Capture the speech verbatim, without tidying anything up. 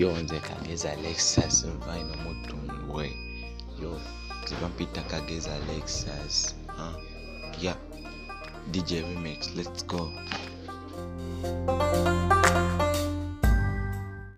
yonze kagezialexas mvaino mutundwe yo zivampita kagezialexas huh? Yeah D J Remix, let's go.